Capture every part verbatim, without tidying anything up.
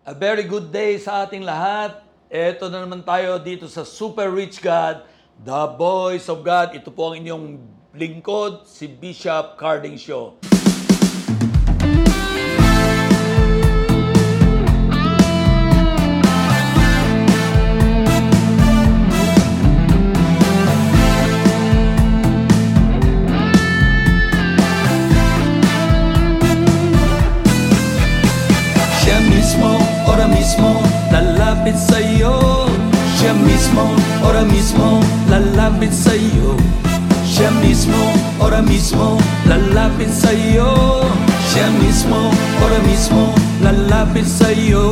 A very good day sa ating lahat. Eto na naman tayo dito sa Super Rich God, The Voice of God. Ito po ang inyong lingkod, si Bishop Ricardo Sio. Lalapit sa'yo, siya mismo, ora mismo, lalapit sa'yo. Siya mismo, ora mismo, lalapit sa'yo. Siya mismo, ora mismo, lalapit sa'yo.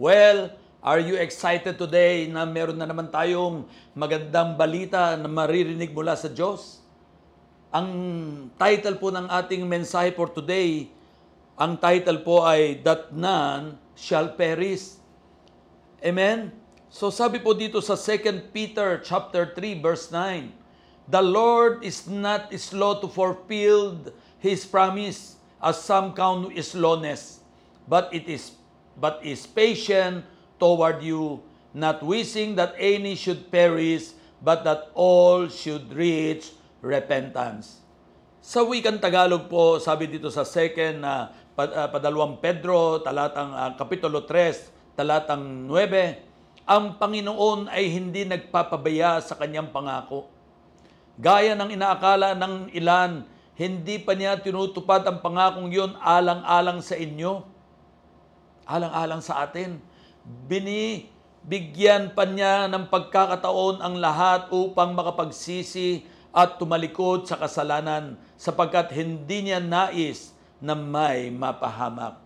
Well, are you excited today na meron na naman tayong magandang balita na maririnig mula sa Diyos? Ang title po ng ating mensahe for today, ang title po ay That None Shall Perish. Amen? So sabi po dito sa Second Peter chapter three verse nine, "The Lord is not slow to fulfill His promise, as some count slowness, but it is but is patient toward you, not wishing that any should perish, but that all should reach repentance." Sa wikang Tagalog po, sabi dito sa second na uh, Padalawang Pedro, talatang uh, kapitulo three, talatang nine, ang Panginoon ay hindi nagpapabaya sa kanyang pangako. Gaya ng inaakala ng ilan, hindi pa niya tinutupad ang pangakong yun alang-alang sa inyo, alang-alang sa atin. Binibigyan pa niya ng pagkakataon ang lahat upang makapagsisi at tumalikod sa kasalanan, sapagkat hindi niya nais na may mapahamak.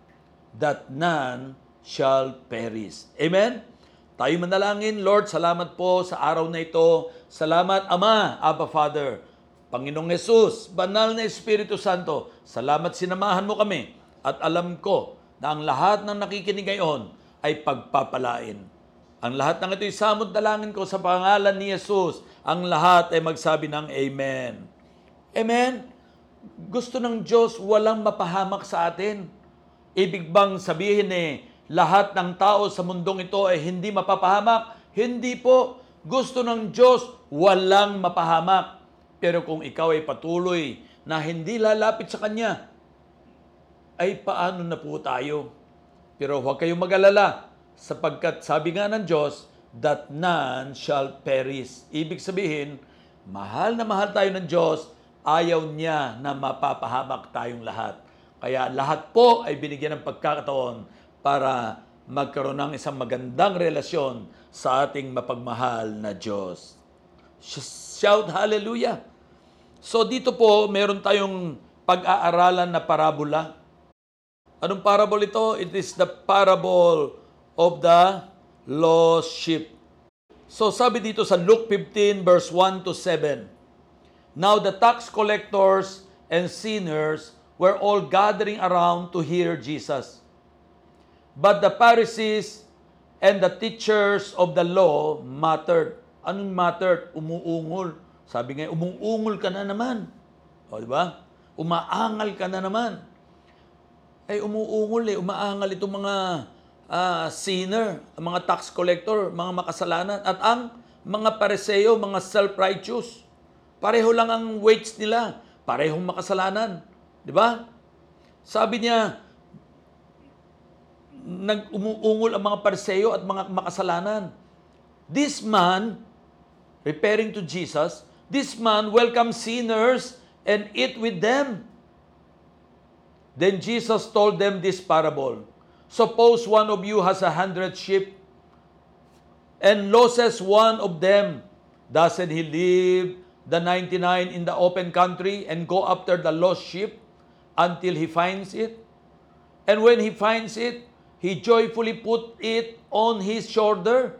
That none shall perish. Amen? Tayo manalangin. Lord, salamat po sa araw na ito. Salamat, Ama, Abba Father, Panginoong Jesus, Banal na Espiritu Santo. Salamat sinamahan mo kami. At alam ko na ang lahat ng nakikinig ngayon ay pagpapalain. Ang lahat ng ito'y samod dalangin ko sa pangalan ni Jesus. Ang lahat ay magsabi ng Amen. Amen? Gusto ng Diyos walang mapahamak sa atin. Ibig bang sabihin eh, lahat ng tao sa mundong ito ay hindi mapapahamak? Hindi po. Gusto ng Diyos walang mapahamak. Pero kung ikaw ay patuloy na hindi lalapit sa Kanya, ay paano na po tayo? Pero huwag kayong mag-alala, sapagkat sabi nga ng Diyos, that none shall perish. Ibig sabihin, mahal na mahal tayo ng Diyos, ayaw niya na mapapahamak tayong lahat. Kaya lahat po ay binigyan ng pagkakataon para magkaroon ng isang magandang relasyon sa ating mapagmahal na Diyos. Shout hallelujah! So dito po, meron tayong pag-aaralan na parabola. Anong parable ito? It is the parable of the lost sheep. So sabi dito sa Luke fifteen verse one to seven, "Now the tax collectors and sinners were all gathering around to hear Jesus. But the Pharisees and the teachers of the law muttered." Anong muttered? Umuungol. Sabi nga, umuungol ka na naman. O, di ba? Umaangal ka na naman. Ay, umuungol eh. Umaangal itong mga uh, sinner, mga tax collector, mga makasalanan. At ang mga pariseo, mga self-righteous. Pareho lang ang weights nila. Parehong makasalanan. Di ba? Sabi niya, nag-umuungol ang mga pariseo at mga makasalanan. "This man," referring to Jesus, "this man welcomes sinners and eat with them." Then Jesus told them this parable. "Suppose one of you has a hundred sheep and loses one of them. Doesn't he leave the ninety-nine in the open country and go after the lost sheep until he finds it? And when he finds it, he joyfully put it on his shoulder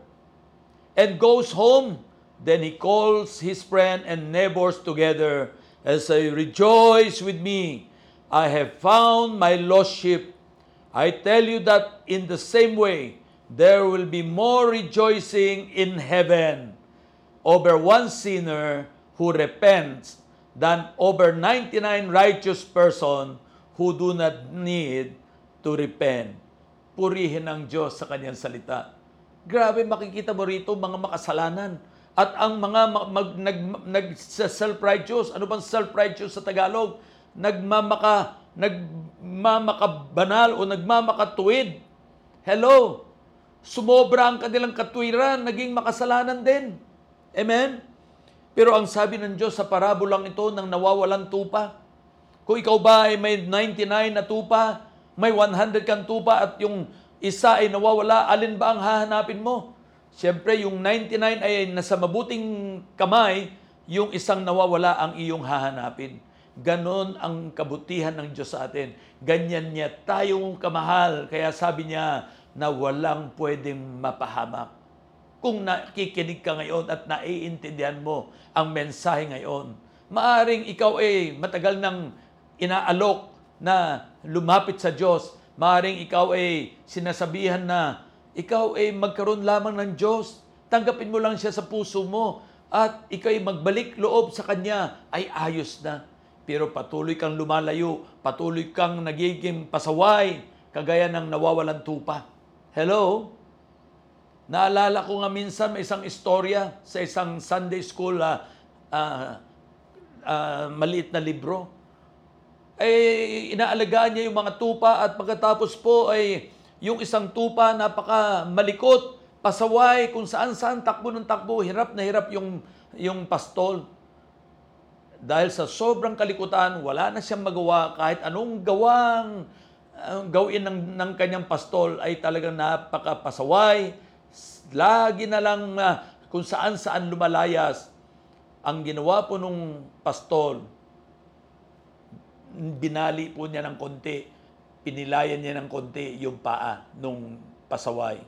and goes home. Then he calls his friend and neighbors together and says, 'Rejoice with me, I have found my lost sheep.' I tell you that in the same way, there will be more rejoicing in heaven over one sinner who repents than over ninety-nine righteous persons who do not need to to repent. Purihin ang Diyos sa kanyang salita. Grabe, makikita mo rito mga makasalanan. At ang mga nag-self-righteous, ano bang self-righteous sa Tagalog? Nagmamaka, nagmamakabanal o nagmamakatuwid. Hello? Sumobra ang kanilang katwiran, naging makasalanan din. Amen? Pero ang sabi ng Diyos sa parabolang ito ng nawawalan tupa, kung ikaw ba ay may ninety-nine na tupa, may one hundred kang tupa at yung isa ay nawawala, alin ba ang hahanapin mo? Siyempre, yung ninety-nine ay nasa mabuting kamay, yung isang nawawala ang iyong hahanapin. Ganon ang kabutihan ng Diyos sa atin. Ganyan niya tayong kamahal. Kaya sabi niya na walang pwedeng mapahamak. Kung nakikinig ka ngayon at naiintindihan mo ang mensahe ngayon, maaring ikaw ay matagal nang inaalok na lumapit sa Diyos. Maaring ikaw ay sinasabihan na ikaw ay magkaroon lamang ng Diyos. Tanggapin mo lang siya sa puso mo at ikaw ay magbalik loob sa Kanya ay ayos na. Pero patuloy kang lumalayo, patuloy kang nagiging pasaway, kagaya ng nawawalan tupa. Hello? Naalala ko nga minsan may isang istorya sa isang Sunday school uh, uh, uh, maliit na libro. Ay inaalagaan niya yung mga tupa at pagkatapos po ay yung isang tupa, napaka malikot, pasaway, kung saan-saan, takbo ng takbo, hirap na hirap yung, yung pastol. Dahil sa sobrang kalikutan, wala na siyang magawa, kahit anong gawang uh, gawin ng, ng kanyang pastol ay talagang napaka pasaway, lagi na lang uh, kung saan-saan lumalayas. Ang ginawa po nung pastol, binali po niya ng konti. Pinilayan niya ng konti yung paa nung pasaway.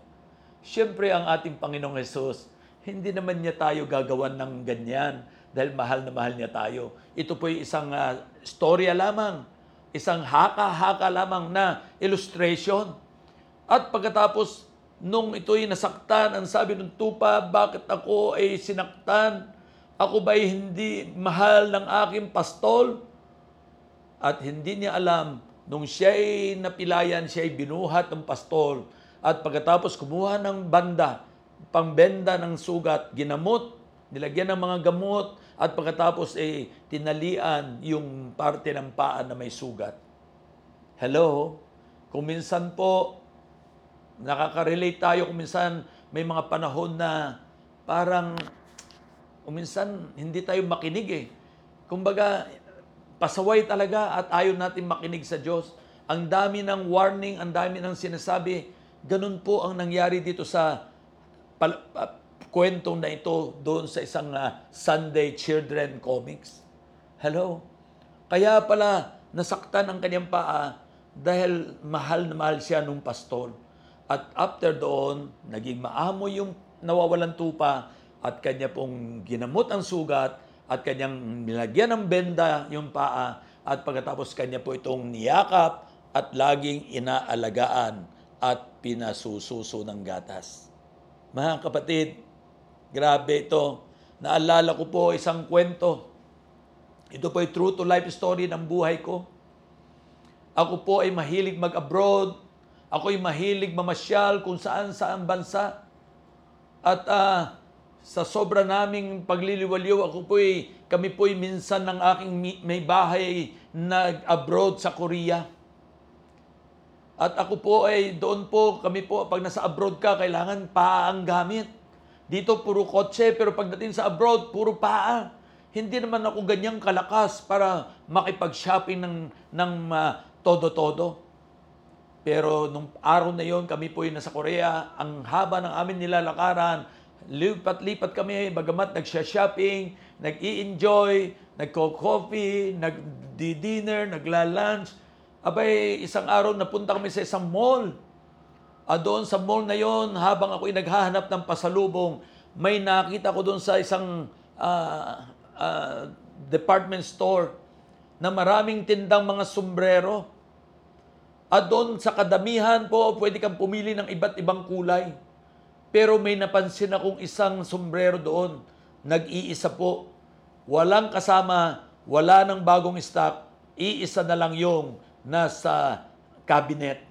Siyempre, ang ating Panginoong Hesus, hindi naman niya tayo gagawan ng ganyan dahil mahal na mahal niya tayo. Ito po yung isang uh, storya lamang, isang haka-haka lamang na illustration. At pagkatapos, nung ito'y nasaktan, ang sabi ng tupa, bakit ako ay sinaktan? Ako ba'y hindi mahal ng aking pastol? At hindi niya alam, nung siya'y napilayan, siya'y binuhat ng pastol. At pagkatapos kumuha ng banda, pangbenda ng sugat, ginamot, nilagyan ng mga gamot. At pagkatapos ay eh, tinalian yung parte ng paa na may sugat. Hello? Kung minsan po, nakaka-relate tayo, kung minsan may mga panahon na parang, kung minsan hindi tayo makinig eh. Kumbaga, pasaway talaga at ayaw natin makinig sa Diyos. Ang dami ng warning, ang dami ng sinasabi. Ganun po ang nangyari dito sa pal- uh, kwentong na ito doon sa isang uh, Sunday Children Comics. Hello? Kaya pala nasaktan ang kanyang paa dahil mahal na mahal siya nung pastol. At after doon, naging maamoy yung nawawalan tupa at kanya pong ginamot ang sugat at kanyang nilagyan ng benda yung paa at pagkatapos kanya po itong niyakap at laging inaalagaan at pinasususo ng gatas. Mga kapatid, grabe ito. Naalala ko po isang kwento. Ito po ay true to life story ng buhay ko. Ako po ay mahilig mag-abroad. Ako ay mahilig mamasyal kung saan saan bansa. At ah, uh, sa sobra naming pagliliwaliw, ako po'y, kami po'y minsan ng aking may bahay nag-abroad sa Korea. At ako po ay doon po, kami po, pag nasa abroad ka, kailangan paa ang gamit. Dito puro kotse, pero pagdating sa abroad, puro paa. Hindi naman ako ganyang kalakas para makipag-shopping ng, ng uh, todo-todo. Pero nung araw na yon kami po'y nasa Korea, ang haba ng amin nilalakaran, lipat-lipat kami, bagamat nagsha-shopping, nag-i-enjoy, nagko-coffee, nag-dinner, nagla-lunch. Abay, isang araw napunta kami sa isang mall. At doon sa mall na yon, habang ako'y naghahanap ng pasalubong, may nakita ko doon sa isang uh, uh, department store na maraming tindang mga sombrero. At doon sa kadamihan po, pwede kang pumili ng iba't ibang kulay. Pero may napansin akong isang sombrero doon. Nag-iisa po. Walang kasama, wala ng bagong stock. Iisa na lang yung nasa cabinet.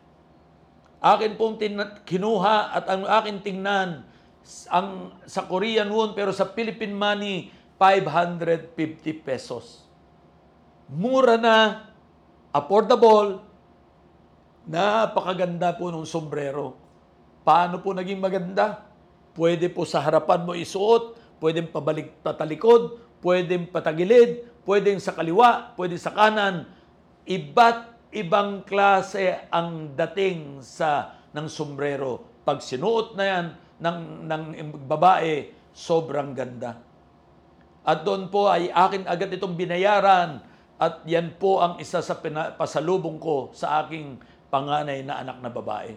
akin pong tin- kinuha at ang akin tingnan ang, sa Korean won pero sa Philippine money, five hundred fifty pesos. Mura na, affordable, napakaganda po ng sombrero. Paano po naging maganda? Pwede po sa harapan mo isuot, pwedeng pabalik patalikod, pwedeng patagilid, pwedeng sa kaliwa, pwedeng sa kanan. Iba't ibang klase ang dating sa ng sombrero. Pag sinuot na yan ng, ng babae, sobrang ganda. At doon po ay akin agad itong binayaran at yan po ang isa sa pina, pasalubong ko sa aking panganay na anak na babae.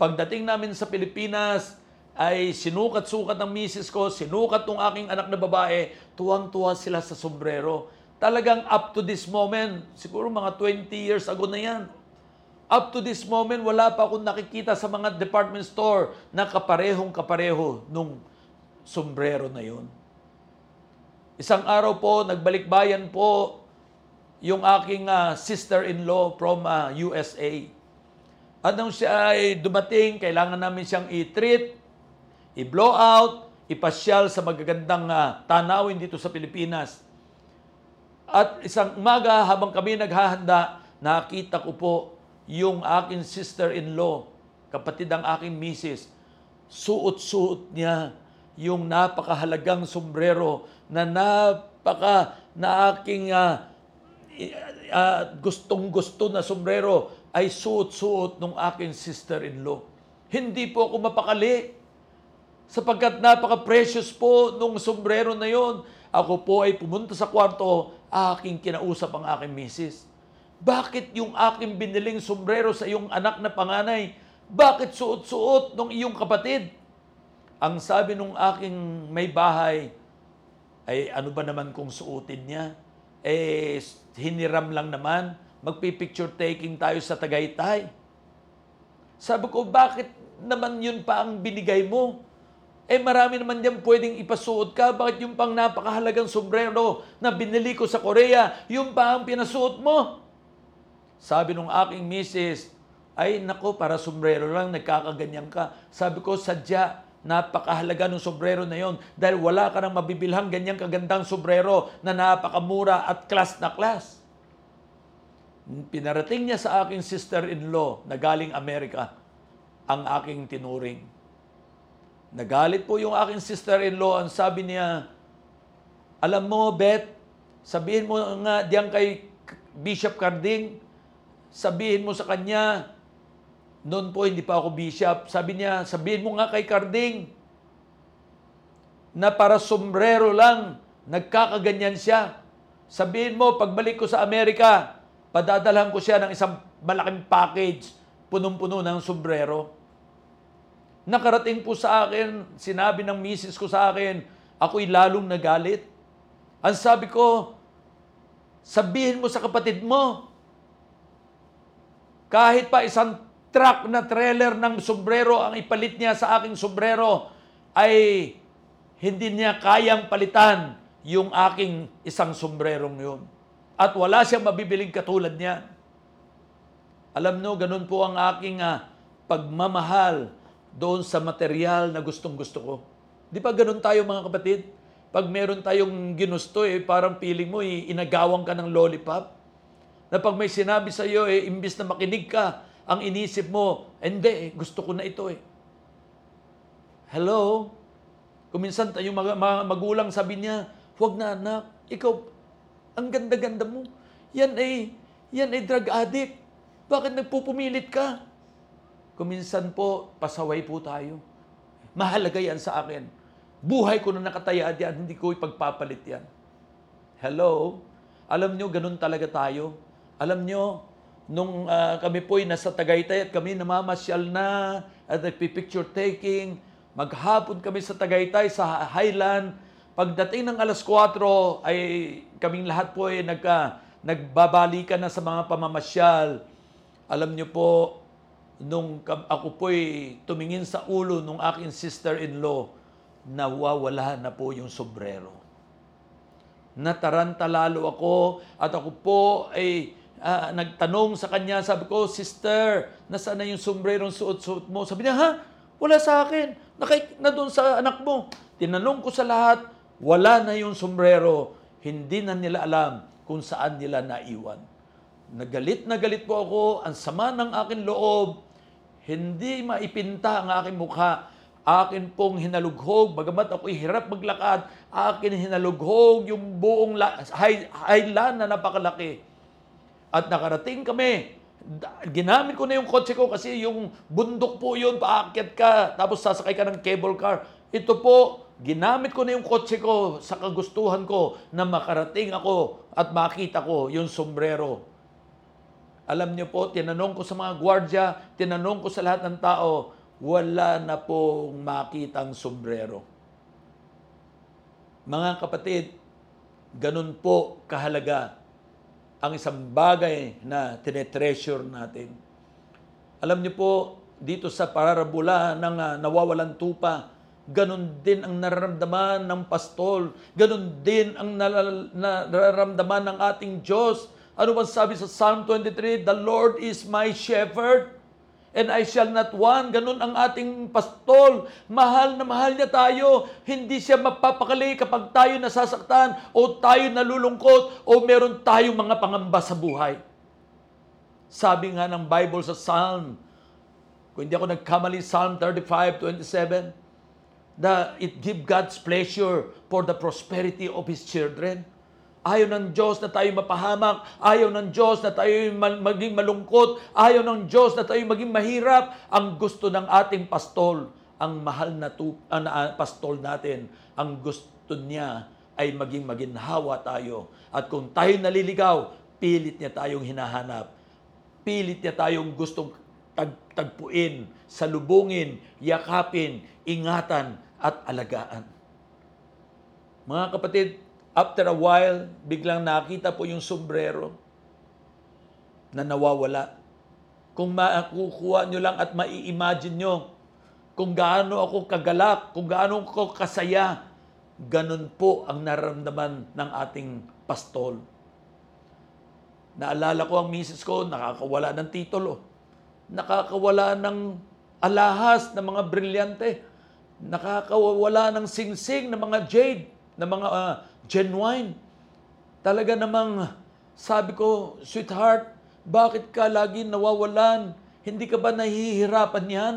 Pagdating namin sa Pilipinas, ay sinukat-sukat ng misis ko, sinukat ng aking anak na babae, tuwang-tuwa sila sa sombrero. Talagang up to this moment, siguro mga twenty years ago na yan, up to this moment, wala pa akong nakikita sa mga department store na kaparehong-kapareho nung sombrero na yun. Isang araw po, nagbalikbayan po yung aking uh, sister-in-law from uh, U S A. At nung siya ay dumating, kailangan namin siyang i-treat, i-blow out, ipasyal sa magagandang uh, tanawin dito sa Pilipinas. At isang umaga, habang kami naghahanda, nakita ko po yung aking sister-in-law, kapatid ng aking misis. Suot-suot niya yung napakahalagang sombrero na napaka na aking uh, uh, gustong-gusto na sombrero ay suot-suot ng aking sister-in-law. Hindi po ako mapakali. Sapagkat napaka-precious po nung sombrero na yon, ako po ay pumunta sa kwarto, aking kinausap ang aking misis. Bakit yung aking biniling sombrero sa iyong anak na panganay? Bakit suot-suot nung iyong kapatid? Ang sabi nung aking may bahay, ay ano ba naman kung suotin niya? Eh, hiniram lang naman. Magpipicture taking tayo sa Tagaytay. Sabi ko, bakit naman yun pa ang binigay mo? Eh marami naman diyan pwedeng ipasuot ka. Bakit yung pang napakahalagang sombrero na binili ko sa Korea, yung pa ang pinasuot mo? Sabi nung aking misis, ay nako, para sombrero lang, nagkakaganyan ka. Sabi ko, sadya, napakahalaga ng sombrero na yon dahil wala ka nang mabibilhang ganyang kagandang sombrero na napakamura at class na class. Pinarating niya sa aking sister-in-law na galing Amerika ang aking tinuring. Nagalit po yung aking sister-in-law. Ang sabi niya, alam mo, Beth, sabihin mo nga diyan kay Bishop Carding, sabihin mo sa kanya, noon po hindi pa ako bishop, sabi niya, sabihin mo nga kay Carding na para sombrero lang, nagkakaganyan siya. Sabihin mo, pagbalik ko sa Amerika, padadalhan ko siya ng isang malaking package, punong-puno ng sombrero. Nakarating po sa akin, sinabi ng misis ko sa akin, ako'y lalong nagalit. Ang sabi ko, sabihin mo sa kapatid mo, kahit pa isang truck na trailer ng sombrero ang ipalit niya sa aking sombrero, ay hindi niya kayang palitan yung aking isang sombrerong yun. At wala siyang mabibiling katulad niya. Alam nyo, ganun po ang aking ah, pagmamahal doon sa material na gustong-gusto ko. Di ba ganun tayo mga kapatid? Pag meron tayong ginusto, eh, parang piling mo, eh, inagawang ka ng lollipop. Na pag may sinabi sa iyo, eh, imbis na makinig ka, ang inisip mo, hindi, eh, gusto ko na ito. Eh. Hello? Kung minsan yung mga magulang sabi niya, huwag na anak, ikaw, ang ganda-ganda mo. Yan ay, yan ay drug addict. Bakit nagpupumilit ka? Kuminsan po, pasaway po tayo. Mahalaga yan sa akin. Buhay ko na nakataya yan, hindi ko ipagpapalit yan. Hello? Alam nyo, ganun talaga tayo. Alam nyo, nung uh, kami po'y nasa Tagaytay at kami namamasyal na at nagpipicture taking, maghapon kami sa Tagaytay, sa Highland. Pagdating ng alas kuwatro, ay kaming lahat po ay nagka, nagbabalikan na sa mga pamamasyal. Alam nyo po, nung ako po'y tumingin sa ulo nung aking sister-in-law, nawawala na po yung sombrero. Nataranta lalo ako at ako po ay uh, nagtanong sa kanya, sabi ko, "Sister, nasaan na yung sombrerong suot-suot mo?" Sabi niya, "Ha? Wala sa akin. Naka- na doon sa anak mo." Tinanong ko sa lahat, wala na yung sombrero. Hindi na nila alam kung saan nila naiwan. Nagalit na galit po ako, ang sama ng aking loob. Hindi maipinta ang aking mukha. Akin pong hinalughog, bagamat ako'y hirap maglakad, akin hinalughog yung buong la- hay- haylan na napakalaki. At nakarating kami, ginamit ko na yung kotse ko kasi yung bundok po yun, paakyat ka, tapos sasakay ka ng cable car. Ito po, ginamit ko na yung kotse ko sa kagustuhan ko na makarating ako at makita ko yung sombrero. Alam niyo po, tinanong ko sa mga gwardiya, tinanong ko sa lahat ng tao, wala na pong makitang sombrero. Mga kapatid, ganun po kahalaga ang isang bagay na tinetreasure natin. Alam niyo po, dito sa parabola ng uh, nawawalan tupa, ganun din ang nararamdaman ng pastol, ganun din ang nalal- nararamdaman ng ating Diyos. Ano bang sabi sa Psalm twenty-three? "The Lord is my shepherd, and I shall not want." Ganun ang ating pastol. Mahal na mahal niya tayo. Hindi siya mapapakali kapag tayo nasasaktan o tayo nalulungkot o meron tayong mga pangamba sa buhay. Sabi nga ng Bible sa Psalm, kung hindi ako nagkamali, Psalm thirty-five, twenty-seven, that it give God's pleasure for the prosperity of His children. Ayaw ng Diyos na tayo mapahamak. Ayaw ng Diyos na tayo maging malungkot. Ayaw ng Diyos na tayo maging mahirap. Ang gusto ng ating pastol, ang mahal na tu- uh, na, uh, pastol natin, ang gusto niya ay maging maginhawa tayo. At kung tayo naliligaw, pilit niya tayong hinahanap. Pilit niya tayong gustong tag- tagpuin, salubungin, yakapin, ingatan at alagaan. Mga kapatid, after a while, biglang nakita po yung sombrero na nawawala. Kung makukuha nyo lang at mai-imagine nyo kung gaano ako kagalak, kung gaano ako kasaya, ganun po ang nararamdaman ng ating pastol. Naalala ko ang misis ko, nakakawala ng titulo, nakakawala ng alahas ng mga brilyante, nakakawala ng singsing ng mga jade, ng mga... Uh, genuine. Talaga namang sabi ko, "Sweetheart, bakit ka lagi nawawalan? Hindi ka ba nahihirapan yan?"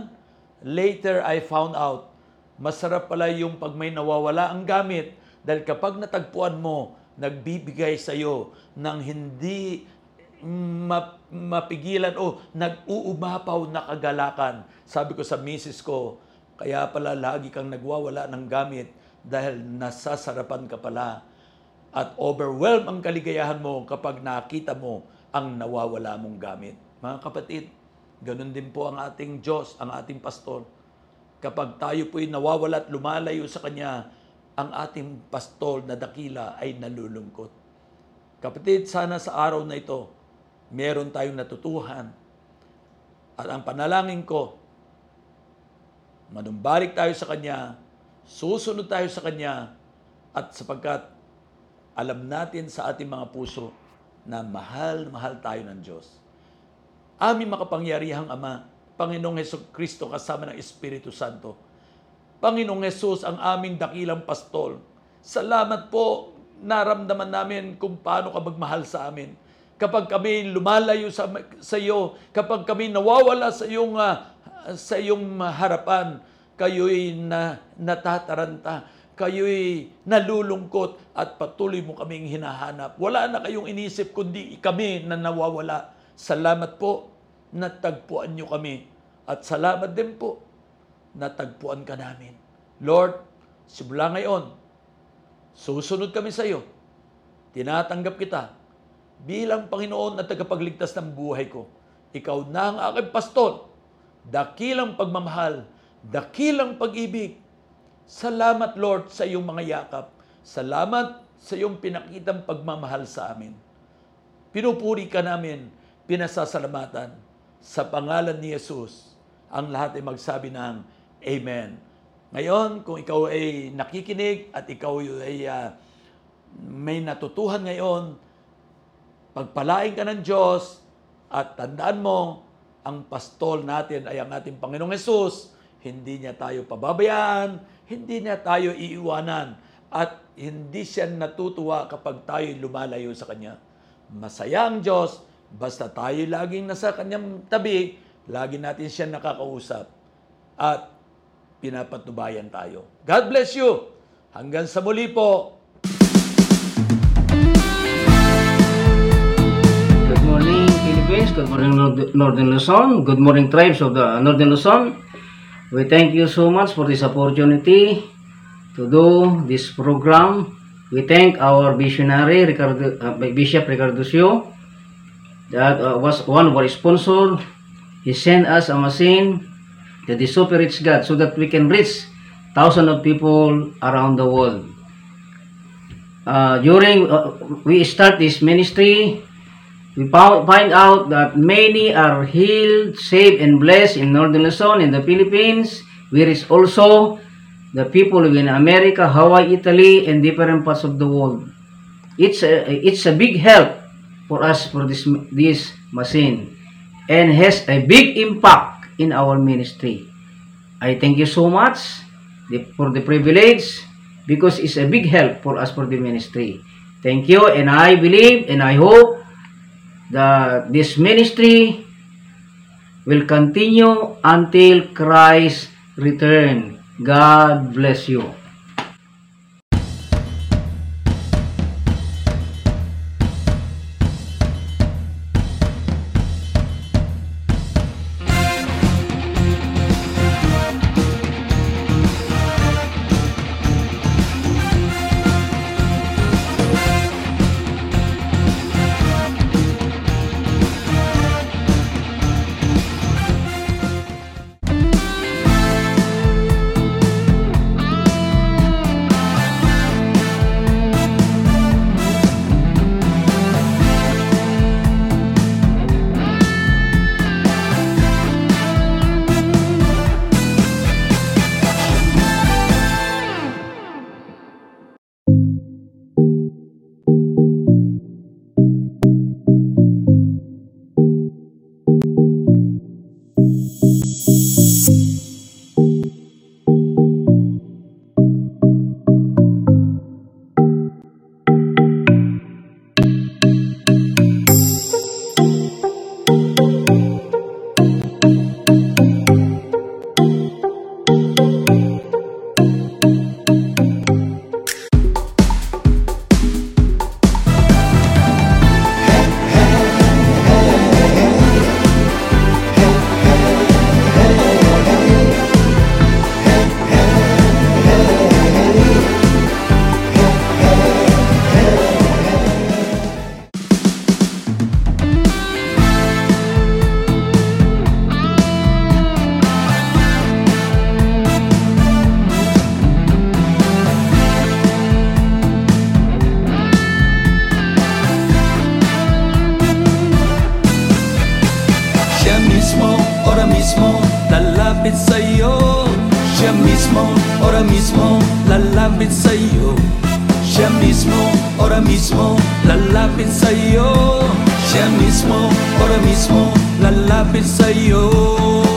Later, I found out, masarap pala yung pag may nawawala ang gamit dahil kapag natagpuan mo, nagbibigay sa'yo ng hindi mapigilan o nag-uumapaw na kagalakan. Sabi ko sa misis ko, "Kaya pala lagi kang nagwawala ng gamit dahil nasasarapan ka pala at overwhelm ang kaligayahan mo kapag nakita mo ang nawawala mong gamit." Mga kapatid, ganun din po ang ating Diyos, ang ating pastol. Kapag tayo po'y nawawala at lumalayo sa Kanya, ang ating pastol na dakila ay nalulungkot. Kapatid, sana sa araw na ito, meron tayong natutuhan. At ang panalangin ko, manumbalik tayo sa Kanya, susunod tayo sa Kanya, at sapagkat alam natin sa ating mga puso na mahal, mahal tayo ng Diyos. Aming makapangyarihang Ama, Panginoong Hesukristo kasama ng Espiritu Santo, Panginoong Hesus ang aming dakilang pastol, salamat po, naramdaman namin kung paano ka magmahal sa amin. Kapag kami lumalayo sa, sa iyo, kapag kami nawawala sa iyong, uh, sa iyong harapan, kayo'y na, natataranta, kayo'y nalulungkot at patuloy mo kaming hinahanap. Wala na kayong inisip kundi kami na nawawala. Salamat po, natagpuan niyo kami. At salamat din po, natagpuan ka namin. Lord, simula ngayon, susunod kami sa iyo. Tinatanggap kita bilang Panginoon at tagapagligtas ng buhay ko. Ikaw na ang aking pastol, dakilang pagmamahal, dakilang pag-ibig. Salamat, Lord, sa iyong mga yakap. Salamat sa iyong pinakitang pagmamahal sa amin. Pinupuri ka namin, pinasasalamatan. Sa pangalan ni Jesus, ang lahat ay magsabi ng Amen. Ngayon, kung ikaw ay nakikinig at ikaw ay uh, may natutuhan ngayon, Pagpalain ka ng Diyos at tandaan mo, ang pastol natin ay ang ating Panginoong Hesus. Hindi niya tayo pababayaan, hindi niya tayo iiwanan, at hindi siya natutuwa kapag tayo lumalayo sa Kanya. Masaya ang Diyos, basta tayo laging nasa Kanyang tabi, lagi natin siya nakakausap, at pinapatnubayan tayo. God bless you! Hanggang sa muli po! Good morning, Philippines. Good morning, Northern Luzon. Good morning, tribes of the Northern Luzon. We thank you so much for this opportunity to do this program. We thank our visionary, Ricardo, uh, Bishop Ricardo Sio, that uh, was one of our sponsors. He sent us a machine that is super rich God, so that we can reach thousands of people around the world. Uh, during uh, we start this ministry, we find out that many are healed, saved, and blessed in Northern Luzon, in the Philippines, where is also the people in America, Hawaii, Italy, and different parts of the world. It's a, it's a big help for us for this, this machine, and has a big impact in our ministry. I thank you so much for the privilege, because it's a big help for us for the ministry. Thank you, and I believe and I hope The, this ministry will continue until Christ's return. God bless you. Siya mismo, ora mismo, lalapit sa'yo.